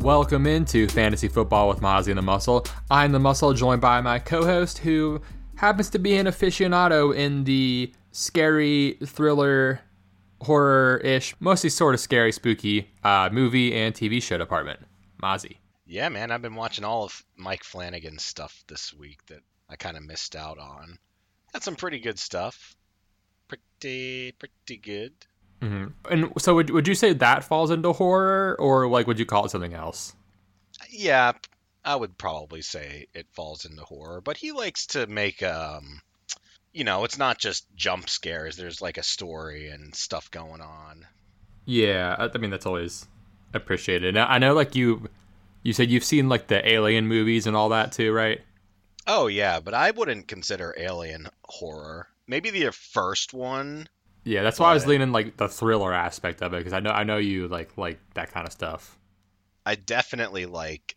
Welcome into Fantasy Football with Mozzie and the Muscle. I'm the Muscle, joined by my co-host, who happens to be an aficionado in the scary, thriller, horror-ish, mostly sort of scary, spooky movie and TV show department. Mozzie. Yeah, man, I've been watching all of Mike Flanagan's stuff this week that I kind of missed out on. Got some pretty good stuff. Pretty good. Mm-hmm. And so would you say that falls into horror, or like would you call it something else? Yeah, I would probably say it falls into horror, but he likes to make, it's not just jump scares. There's like a story and stuff going on. Yeah, I mean, that's always appreciated. I know, like you said you've seen like the Alien movies and all that too, right? Oh, yeah, but I wouldn't consider Alien horror. Maybe the first one. Yeah, that's why I was leaning like the thriller aspect of it, because I know you like that kind of stuff. I definitely like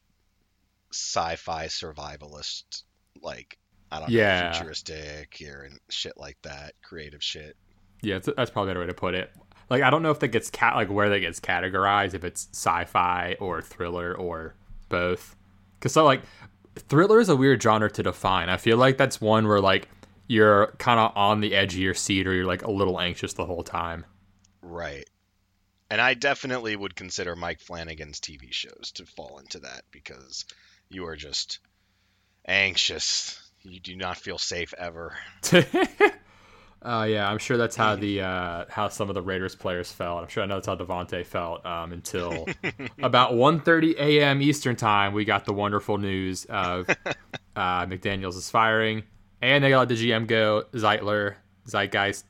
sci-fi survivalist, like I don't know, futuristic here and shit like that, creative shit. Yeah, that's probably the way to put it. Like I don't know if that gets where that gets categorized, if it's sci-fi or thriller or both, because so like thriller is a weird genre to define. I feel like that's one where like you're kind of on the edge of your seat, or you're like a little anxious the whole time. Right. And I definitely would consider Mike Flanagan's TV shows to fall into that, because you are just anxious. You do not feel safe ever. Yeah, I'm sure that's how the how some of the Raiders players felt. I know that's how Devontae felt until about 1:30 a.m. Eastern time. We got the wonderful news of McDaniels is firing. And they let the GM go, Zeitgeist,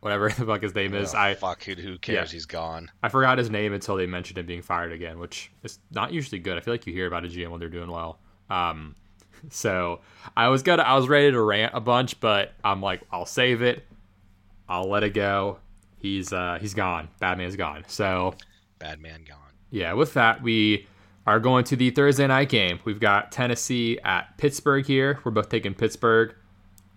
whatever the fuck his name is. Who cares? Yeah. He's gone. I forgot his name until they mentioned him being fired again, which is not usually good. I feel like you hear about a GM when they're doing well. So I was ready to rant a bunch, but I'm like, I'll save it. I'll let it go. He's gone. Batman's gone. So Batman gone. Yeah. With that, we are going to the Thursday night game. We've got Tennessee at Pittsburgh here. We're both taking Pittsburgh.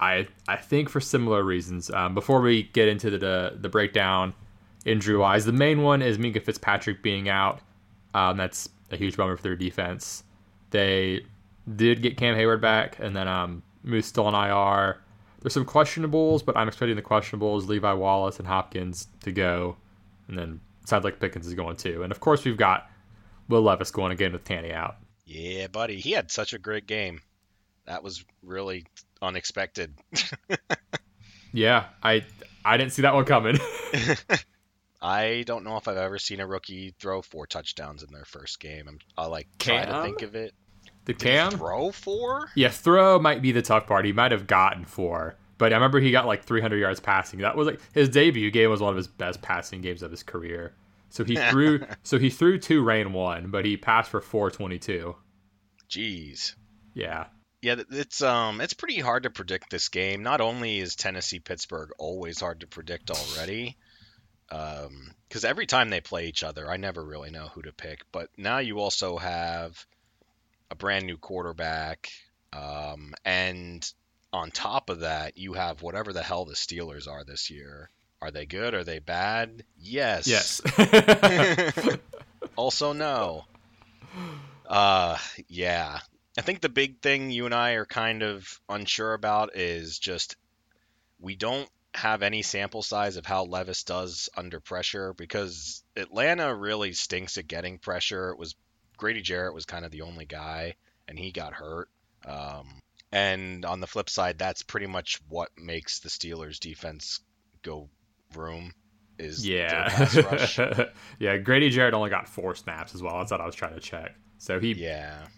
I think for similar reasons. Before we get into the breakdown injury-wise, the main one is Minka Fitzpatrick being out. That's a huge bummer for their defense. They did get Cam Hayward back, and then Moose still on IR. There's some questionables, but I'm expecting the questionables, Levi Wallace and Hopkins, to go. And then it sounds like Pickens is going too. And, of course, we've got Will Levis going again with Tanny out. Yeah, buddy. He had such a great game. That was really unexpected. Yeah, I didn't see that one coming. I don't know if I've ever seen a rookie throw 4 touchdowns in their first game. I try to think of it. Did Cam throw 4? Yeah, throw might be the tough part. He might have gotten 4, but I remember he got like 300 yards passing. That was like his debut game was one of his best passing games of his career. So he threw 2 Rain 1, but he passed for 422. Jeez. Yeah. Yeah, it's pretty hard to predict this game. Not only is Tennessee-Pittsburgh always hard to predict already, because every time they play each other, I never really know who to pick. But now you also have a brand new quarterback, and on top of that, you have whatever the hell the Steelers are this year. Are they good? Are they bad? Yes. Yes. Also, no. Yeah. I think the big thing you and I are kind of unsure about is just we don't have any sample size of how Levis does under pressure, because Atlanta really stinks at getting pressure. It was Grady Jarrett was kind of the only guy, and he got hurt. And on the flip side, that's pretty much what makes the Steelers' defense go room is their pass rush. Yeah, Grady Jarrett only got 4 snaps as well. That's what I was trying to check. So he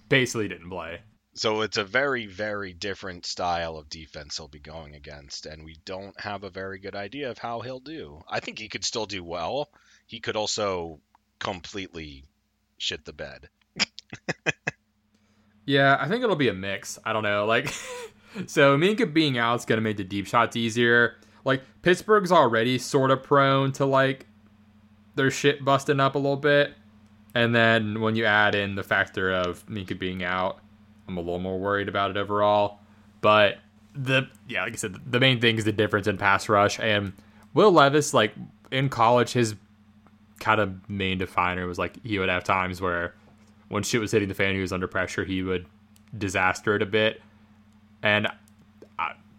basically didn't play. So it's a very, very different style of defense he'll be going against, and we don't have a very good idea of how he'll do. I think he could still do well. He could also completely shit the bed. Yeah, I think it'll be a mix. I don't know. Like, so Minka being out is going to make the deep shots easier. Like, Pittsburgh's already sort of prone to, like, their shit busting up a little bit. And then when you add in the factor of Minka being out, I'm a little more worried about it overall. But, like I said, the main thing is the difference in pass rush. And Will Levis, like, in college, his kind of main definer was, like, he would have times where when shit was hitting the fan, he was under pressure, he would disaster it a bit. And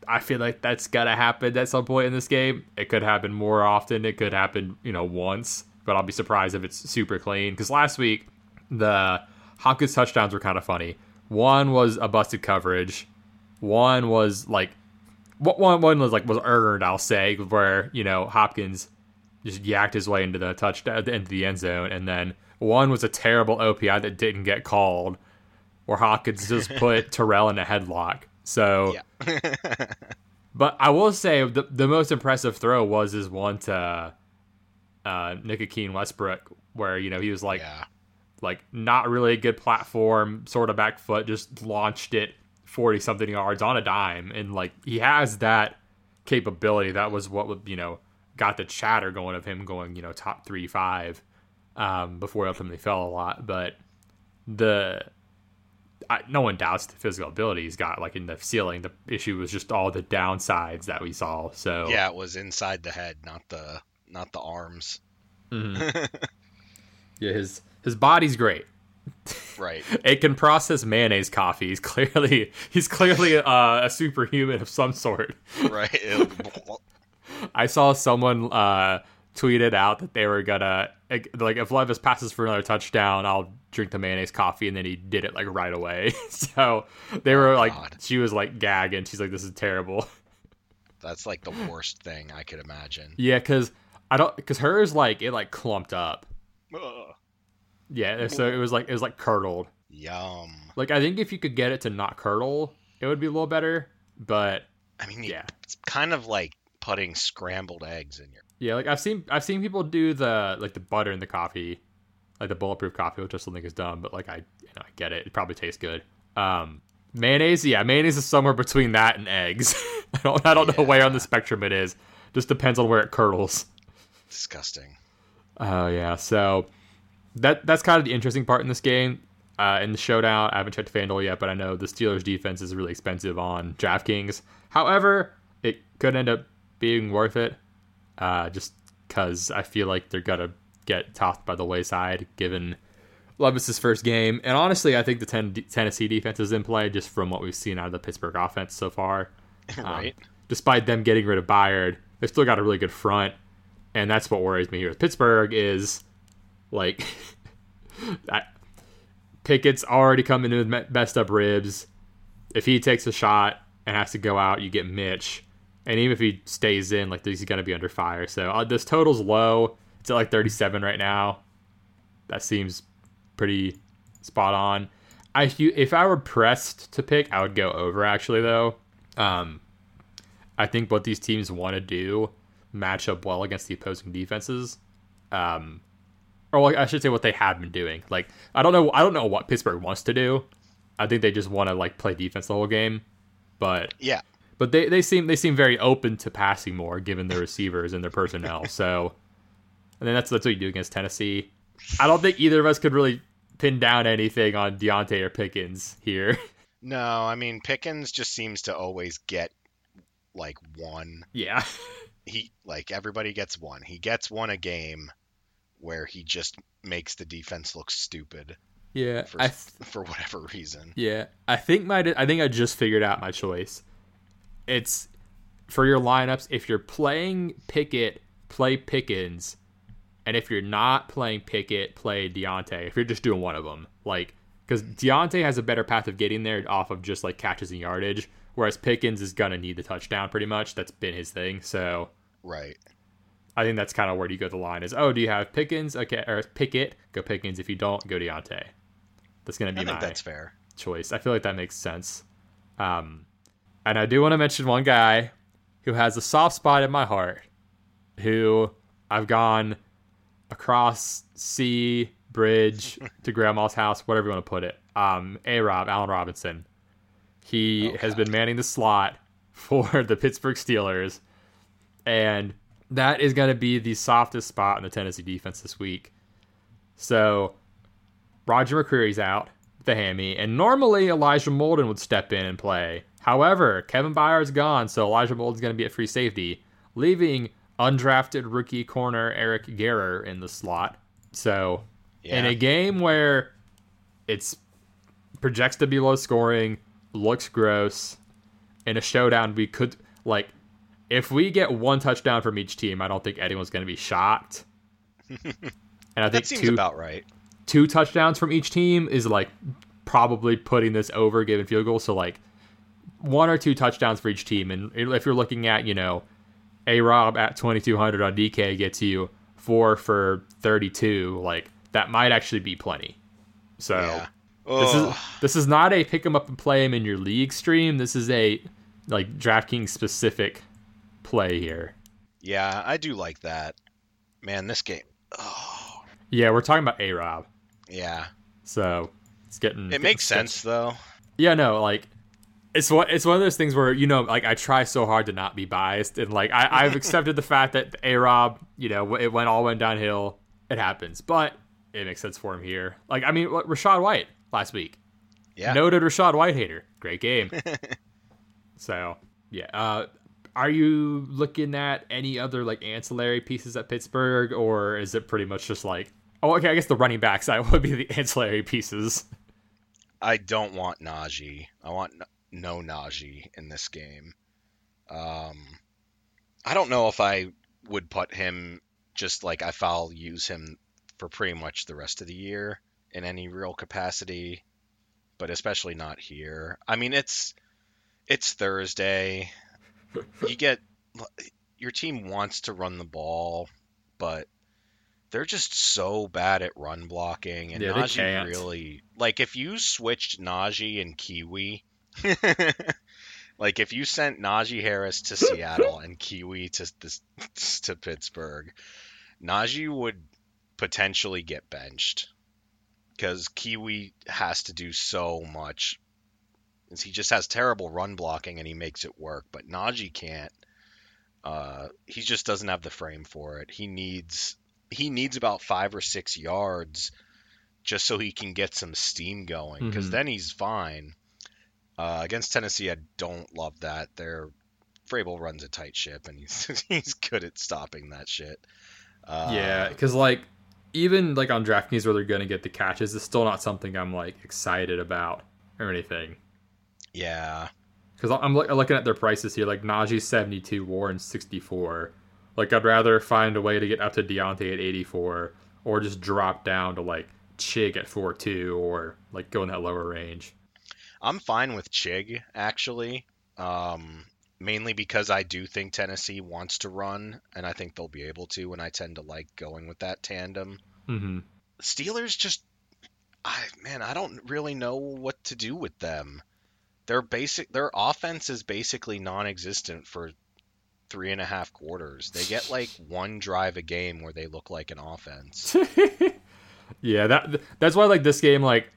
I feel like that's got to happen at some point in this game. It could happen more often. It could happen, once. But I'll be surprised if it's super clean. Because last week, the Hopkins touchdowns were kind of funny. One was a busted coverage. One was like, was earned, I'll say, where Hopkins just yacked his way into the touchdown, into the end zone, and then one was a terrible OPI that didn't get called, where Hopkins just put Terrell in a headlock. So, yeah. But I will say the most impressive throw was his one to Ikhine Westbrook, where he was like. Yeah. Like, not really a good platform, sort of back foot, just launched it 40-something yards on a dime. And, like, he has that capability. That was what, got the chatter going of him going, top 3-5 before he ultimately fell a lot. But no one doubts the physical ability he's got, like, in the ceiling. The issue was just all the downsides that we saw. So yeah, it was inside the head, not the arms. Mm-hmm. Yeah, his body's great. Right. It can process mayonnaise coffee. He's clearly a superhuman of some sort. Right. I saw someone tweeted out that they were gonna, like, if Levis passes for another touchdown, I'll drink the mayonnaise coffee, and then he did it, like, right away. So they were God. She was like gagging. She's like, this is terrible. That's like the worst thing I could imagine. Yeah, because hers, like, it, like, clumped up. Ugh. Yeah, so it was like curdled. Yum. Like, I think if you could get it to not curdle, it would be a little better. But I mean, yeah, it's kind of like putting scrambled eggs in your. Yeah, like I've seen people do the butter in the coffee, like the bulletproof coffee, which I still think is dumb. But like I get it. It probably tastes good. Mayonnaise, yeah, mayonnaise is somewhere between that and eggs. I don't know where on the spectrum it is. Just depends on where it curdles. Disgusting. Oh, yeah, so that's kind of the interesting part in this game. In the showdown, I haven't checked FanDuel yet, but I know the Steelers' defense is really expensive on DraftKings. However, it could end up being worth it, just because I feel like they're going to get tossed by the wayside, given Levis' first game. And honestly, I think the Tennessee defense is in play, just from what we've seen out of the Pittsburgh offense so far. Right. Despite them getting rid of Byard, they've still got a really good front. And that's what worries me here with Pittsburgh is, like, Pickett's already coming in with messed up ribs. If he takes a shot and has to go out, you get Mitch. And even if he stays in, like, he's going to be under fire. So this total's low. It's at, like, 37 right now. That seems pretty spot on. If I were pressed to pick, I would go over, actually, though. I think what these teams want to do match up well against the opposing defenses, or I should say what they have been doing. Like, I don't know what Pittsburgh wants to do. I think they just want to, like, play defense the whole game, but they seem very open to passing more, given their receivers and their personnel. So, and then that's what you do against Tennessee. I don't think either of us could really pin down anything on Deontay or Pickens here. No, I mean, Pickens just seems to always get, like, one. Yeah. He, like, everybody gets one. He gets one a game where he just makes the defense look stupid. Yeah, for whatever reason. Yeah, I think I just figured out my choice. It's for your lineups. If you're playing Pickett, play Pickens, and if you're not playing Pickett, play Deontay. If you're just doing one of them, like, because Deontay has a better path of getting there off of just, like, catches and yardage. Whereas Pickens is going to need the touchdown pretty much. That's been his thing. So, right. I think that's kind of where you go the line is, do you have Pickens? Okay, or Pickett? Go Pickens. If you don't, go Deontay. That's going to be I think that's fair. choice. I feel like that makes sense. And I do want to mention one guy who has a soft spot in my heart, who I've gone across sea, bridge, to grandma's house, whatever you want to put it. Allen Robinson. He has been manning the slot for the Pittsburgh Steelers, and that is going to be the softest spot in the Tennessee defense this week. So Roger McCreary's out with the hammy, and normally Elijah Molden would step in and play. However, Kevin Byard's gone, so Elijah Molden's going to be at free safety, leaving undrafted rookie corner Eric Guerrer in the slot. So in a game where it's projects to be low scoring, looks gross, in a showdown, we could, like, if we get one touchdown from each team, I don't think anyone's going to be shocked. And I think seems about right. Two touchdowns from each team is, like, probably putting this over given field goal. So, like, one or two touchdowns for each team. And if you're looking at, you know, A-Rob at 2,200 on DK gets you 4 for 32, like, that might actually be plenty. So this is not a pick him up and play him in your league stream. This is a, like, DraftKings specific play here. Yeah, I do like that. Man, this game. Oh. Yeah, we're talking about A-Rob. Yeah. So it's getting. It makes sense though. Yeah, no, like. It's one of those things where, you know, like, I try so hard to not be biased, and, like, I've accepted the fact that A-Rob, you know, it went downhill. It happens, but it makes sense for him here. Like, I mean, Rashad White last week, noted Rashad White hater, great game. So yeah, are you looking at any other, like, ancillary pieces at Pittsburgh, or is it pretty much just like, oh, okay, I guess the running back side would be the ancillary pieces. I don't want Najee. I want no Najee in this game. I don't know if I would put him, just like, if I'll use him for pretty much the rest of the year in any real capacity, but especially not here. I mean, it's Thursday. Your team wants to run the ball, but they're just so bad at run blocking, and Najee really, like, if you switched Najee and Kiwi, like, if you sent Najee Harris to Seattle and Kiwi to Pittsburgh, Najee would potentially get benched because Kiwi has to do so much. He just has terrible run blocking and he makes it work, but Najee can't. He just doesn't have the frame for it. He needs about 5 or 6 yards just so he can get some steam going, because then he's fine. Against Tennessee, I don't love that. Frabel runs a tight ship, and he's good at stopping that shit. Yeah, because, like, even, like, on DraftKings where they're going to get the catches, it's still not something I'm, like, excited about or anything. Yeah. Because I'm looking at their prices here. Like, Najee 72, Warren 64. Like, I'd rather find a way to get up to Deontay at 84, or just drop down to, like, Chig at 4.2, or, like, go in that lower range. I'm fine with Chig, actually, mainly because I do think Tennessee wants to run, and I think they'll be able to, and I tend to like going with that tandem. Mm-hmm. Steelers just, I don't really know what to do with them. Their offense is basically non-existent for 3.5 quarters. They get like one drive a game where they look like an offense. Yeah, that's why I like this game, like,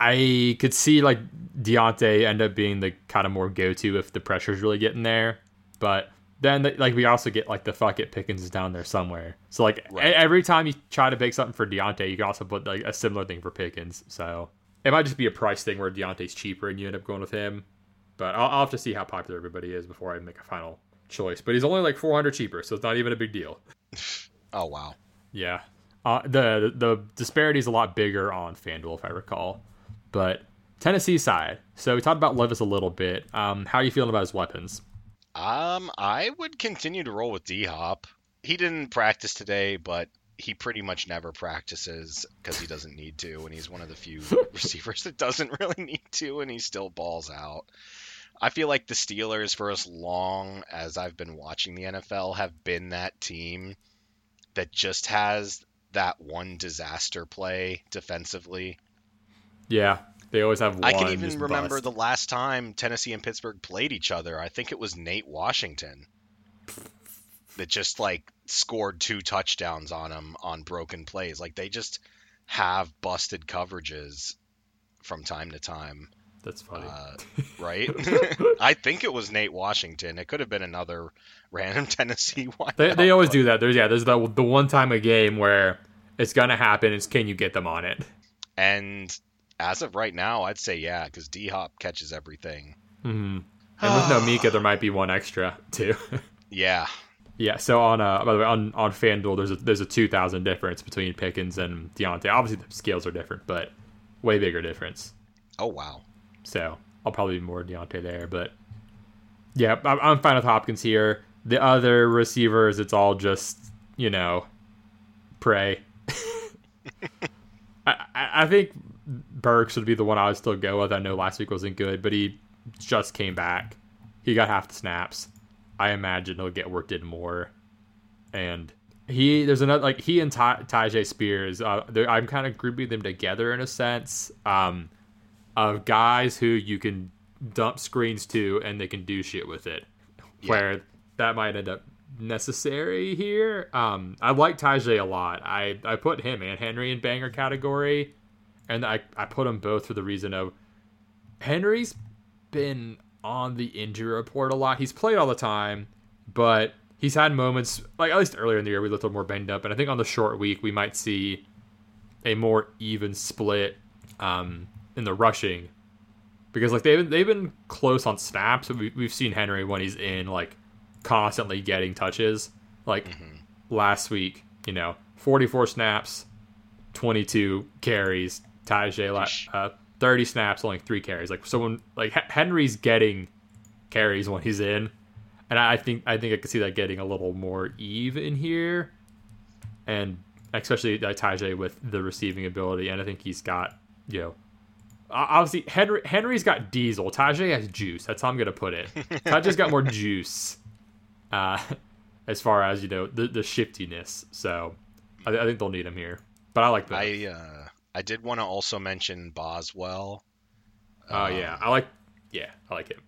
I could see, like, Deontay end up being the kind of more go-to if the pressure's really getting there. But then, like, we also get, like, the fuck it Pickens is down there somewhere. So, like, every time you try to pick something for Deontay, you can also put, like, a similar thing for Pickens. So it might just be a price thing where Deontay's cheaper and you end up going with him. But I'll have to see how popular everybody is before I make a final choice. But he's only, like, 400 cheaper, so it's not even a big deal. Oh, wow. Yeah. The disparity is a lot bigger on FanDuel, if I recall. But Tennessee side. So we talked about Levis a little bit. How are you feeling about his weapons? I would continue to roll with D Hop. He didn't practice today, but he pretty much never practices because he doesn't need to, and he's one of the few receivers that doesn't really need to, and he still balls out. I feel like the Steelers, for as long as I've been watching the NFL, have been that team that just has that one disaster play defensively. Yeah, They always have one. I can even remember the last time Tennessee and Pittsburgh played each other. I think it was Nate Washington that just like scored 2 touchdowns on them on broken plays. Like they just have busted coverages from time to time. That's funny. Right? I think it was Nate Washington. It could have been another random Tennessee one. They always do that. There's the one time a game where it's going to happen. It's can you get them on it? And as of right now, I'd say yeah, because D Hop catches everything. Mm-hmm. And with no Mika, there might be one extra too. Yeah. Yeah, so on by the way, on FanDuel, there's a 2,000 difference between Pickens and Deontay. Obviously, the scales are different, but way bigger difference. Oh, wow. So I'll probably be more Deontay there, but yeah, I'm fine with Hopkins here. The other receivers, it's all just, you know, pray. I think Burks would be the one I would still go with. I know last week wasn't good, but he just came back. He got half the snaps. I imagine he'll get worked in more, and he and Tyjae Spears. I'm kind of grouping them together in a sense of guys who you can dump screens to and they can do shit with it. Yeah. Where that might end up necessary here. I like Tyjae a lot. I put him and Henry in banger category, and I put them both for the reason of Henry's been on the injury report a lot. He's played all the time, but he's had moments, like at least earlier in the year, we looked a little more banged up, and I think on the short week we might see a more even split in the rushing, because like they've been close on snaps. We've seen Henry when he's in, like, constantly getting touches, like last week, you know, 44 snaps, 22 carries. Tyjae 30 snaps, only 3 carries. Like someone like Henry's getting carries when he's in, and I think I could see that getting a little more even here, and especially Tyjae with the receiving ability. And I think he's got, you know, obviously Henry's got diesel. Tyjae has juice. That's how I'm gonna put it. Tyjae's got more juice, as far as, you know, the shiftiness. So I think they'll need him here. But I like that. I did want to also mention Boswell. Oh, I like him.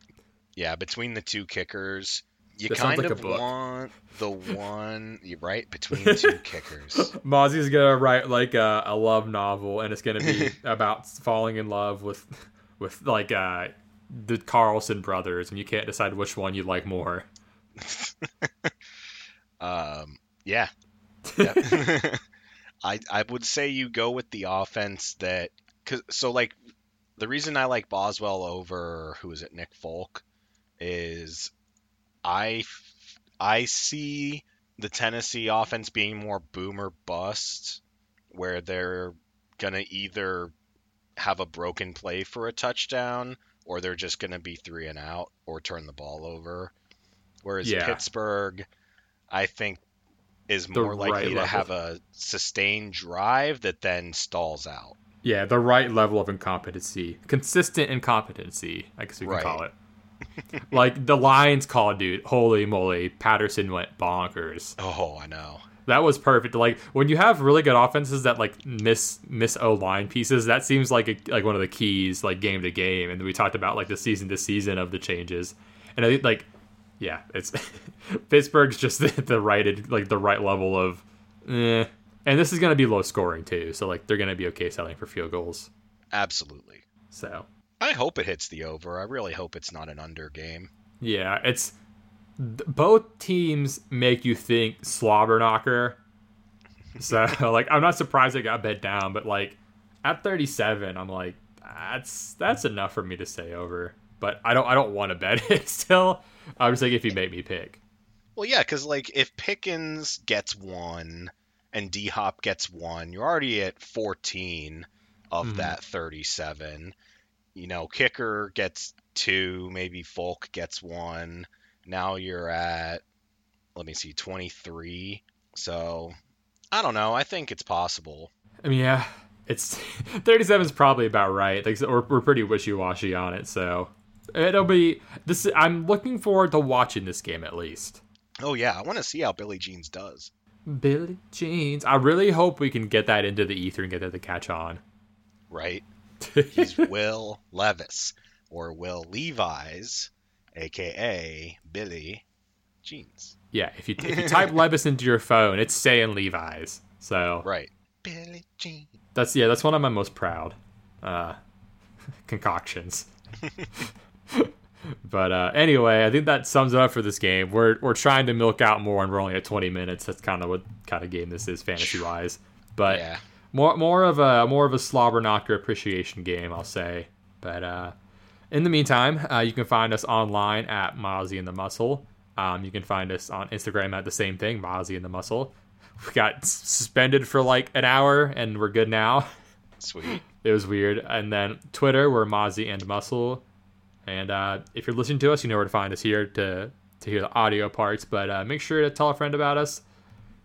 Yeah, between the two kickers, you kind of want the one, right? Between the two kickers. Mozzie's going to write like a love novel, and it's going to be about falling in love with like the Carlson brothers, and you can't decide which one you like more. Yeah. I would say you go with the offense that, so like the reason I like Boswell over Nick Folk is I see the Tennessee offense being more boom or bust, where they're gonna either have a broken play for a touchdown or they're just gonna be 3 and out or turn the ball over. Whereas Pittsburgh, I think, is more likely to have a sustained drive that then stalls out. Yeah, the right level of incompetency. Consistent incompetency, I guess we can call it. Like, the Lions call, dude. Holy moly. Patterson went bonkers. Oh, I know. That was perfect. Like, when you have really good offenses that, like, miss O-line pieces, that seems like one of the keys, like, game to game. And we talked about, like, the season-to-season of the changes. And I think, like... yeah, it's Pittsburgh's just the right level of, and this is going to be low scoring too. So like they're going to be okay settling for field goals. Absolutely. So I hope it hits the over. I really hope it's not an under game. Yeah, it's both teams make you think slobber knocker. So like I'm not surprised it got bet down, but like at 37, I'm like that's enough for me to say over. But I don't want to bet it still. I was like, if you make me pick. Well, yeah, because like if Pickens gets 1 and D Hop gets 1, you're already at 14 of that 37. You know, kicker gets 2, maybe Folk gets 1. Now you're at, 23. So I don't know. I think it's possible. I mean, yeah, it's 37 is probably about right. Like we're pretty wishy-washy on it, so. It'll be this. I'm looking forward to watching this game at least. Oh yeah, I want to see how Billy Jeans does. Billy Jeans. I really hope we can get that into the ether and get that to catch on. Right. He's Will Levis, or Will Levi's, a.k.a. Billy Jeans. Yeah, if you type Levis into your phone, it's saying Levi's. So right. Billy Jeans. That's one of my most proud concoctions. But anyway, I think that sums it up for this game. We're trying to milk out more, and we're only at 20 minutes. That's kind of what kind of game this is, fantasy wise. But yeah. more of a slobber knocker appreciation game, I'll say. But in the meantime, you can find us online at Mozzie and the Muscle. You can find us on Instagram at the same thing, Mozzie and the Muscle. We got suspended for like an hour, and we're good now. Sweet. It was weird. And then Twitter, we're Mozzie and Muscle. And if you're listening to us, you know where to find us here to hear the audio parts. But make sure to tell a friend about us.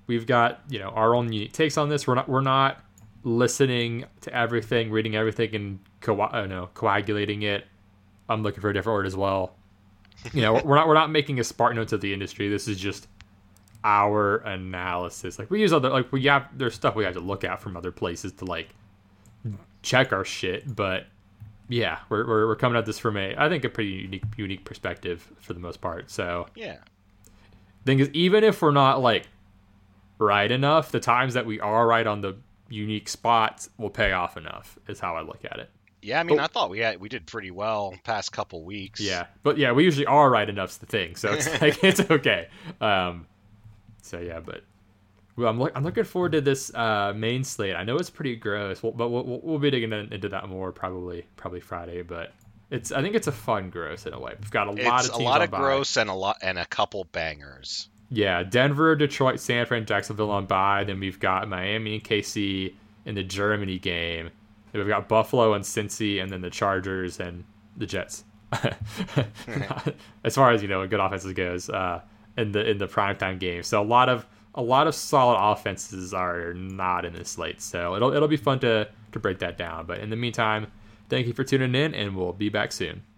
We've got, our own unique takes on this. We're not listening to everything, reading everything, and coagulating it. I'm looking for a different word as well. We're not making a spark notes of the industry. This is just our analysis. Like we use other, like we have, there's stuff we have to look at from other places to like check our shit. But yeah, we're coming at this from I think a pretty unique perspective for the most part. So yeah, thing is, even if we're not like right enough, the times that we are right on the unique spots will pay off enough. Is how I look at it. Yeah, I mean, I thought we did pretty well past couple weeks. Yeah, but yeah, we usually are right enough's the thing, so it's like it's okay. So yeah, but I'm looking forward to this main slate. I know it's pretty gross, but we'll be digging into that more probably Friday. But I think it's a fun gross in a way. We've got a lot of gross and a couple bangers. Yeah, Denver, Detroit, San Fran, Jacksonville on bye. Then we've got Miami and KC in the Germany game. We've got Buffalo and Cincy, and then the Chargers and the Jets. As far as good offenses goes, in the primetime game. So a lot of solid offenses are not in this slate. So it'll be fun to break that down. But in the meantime, thank you for tuning in, and we'll be back soon.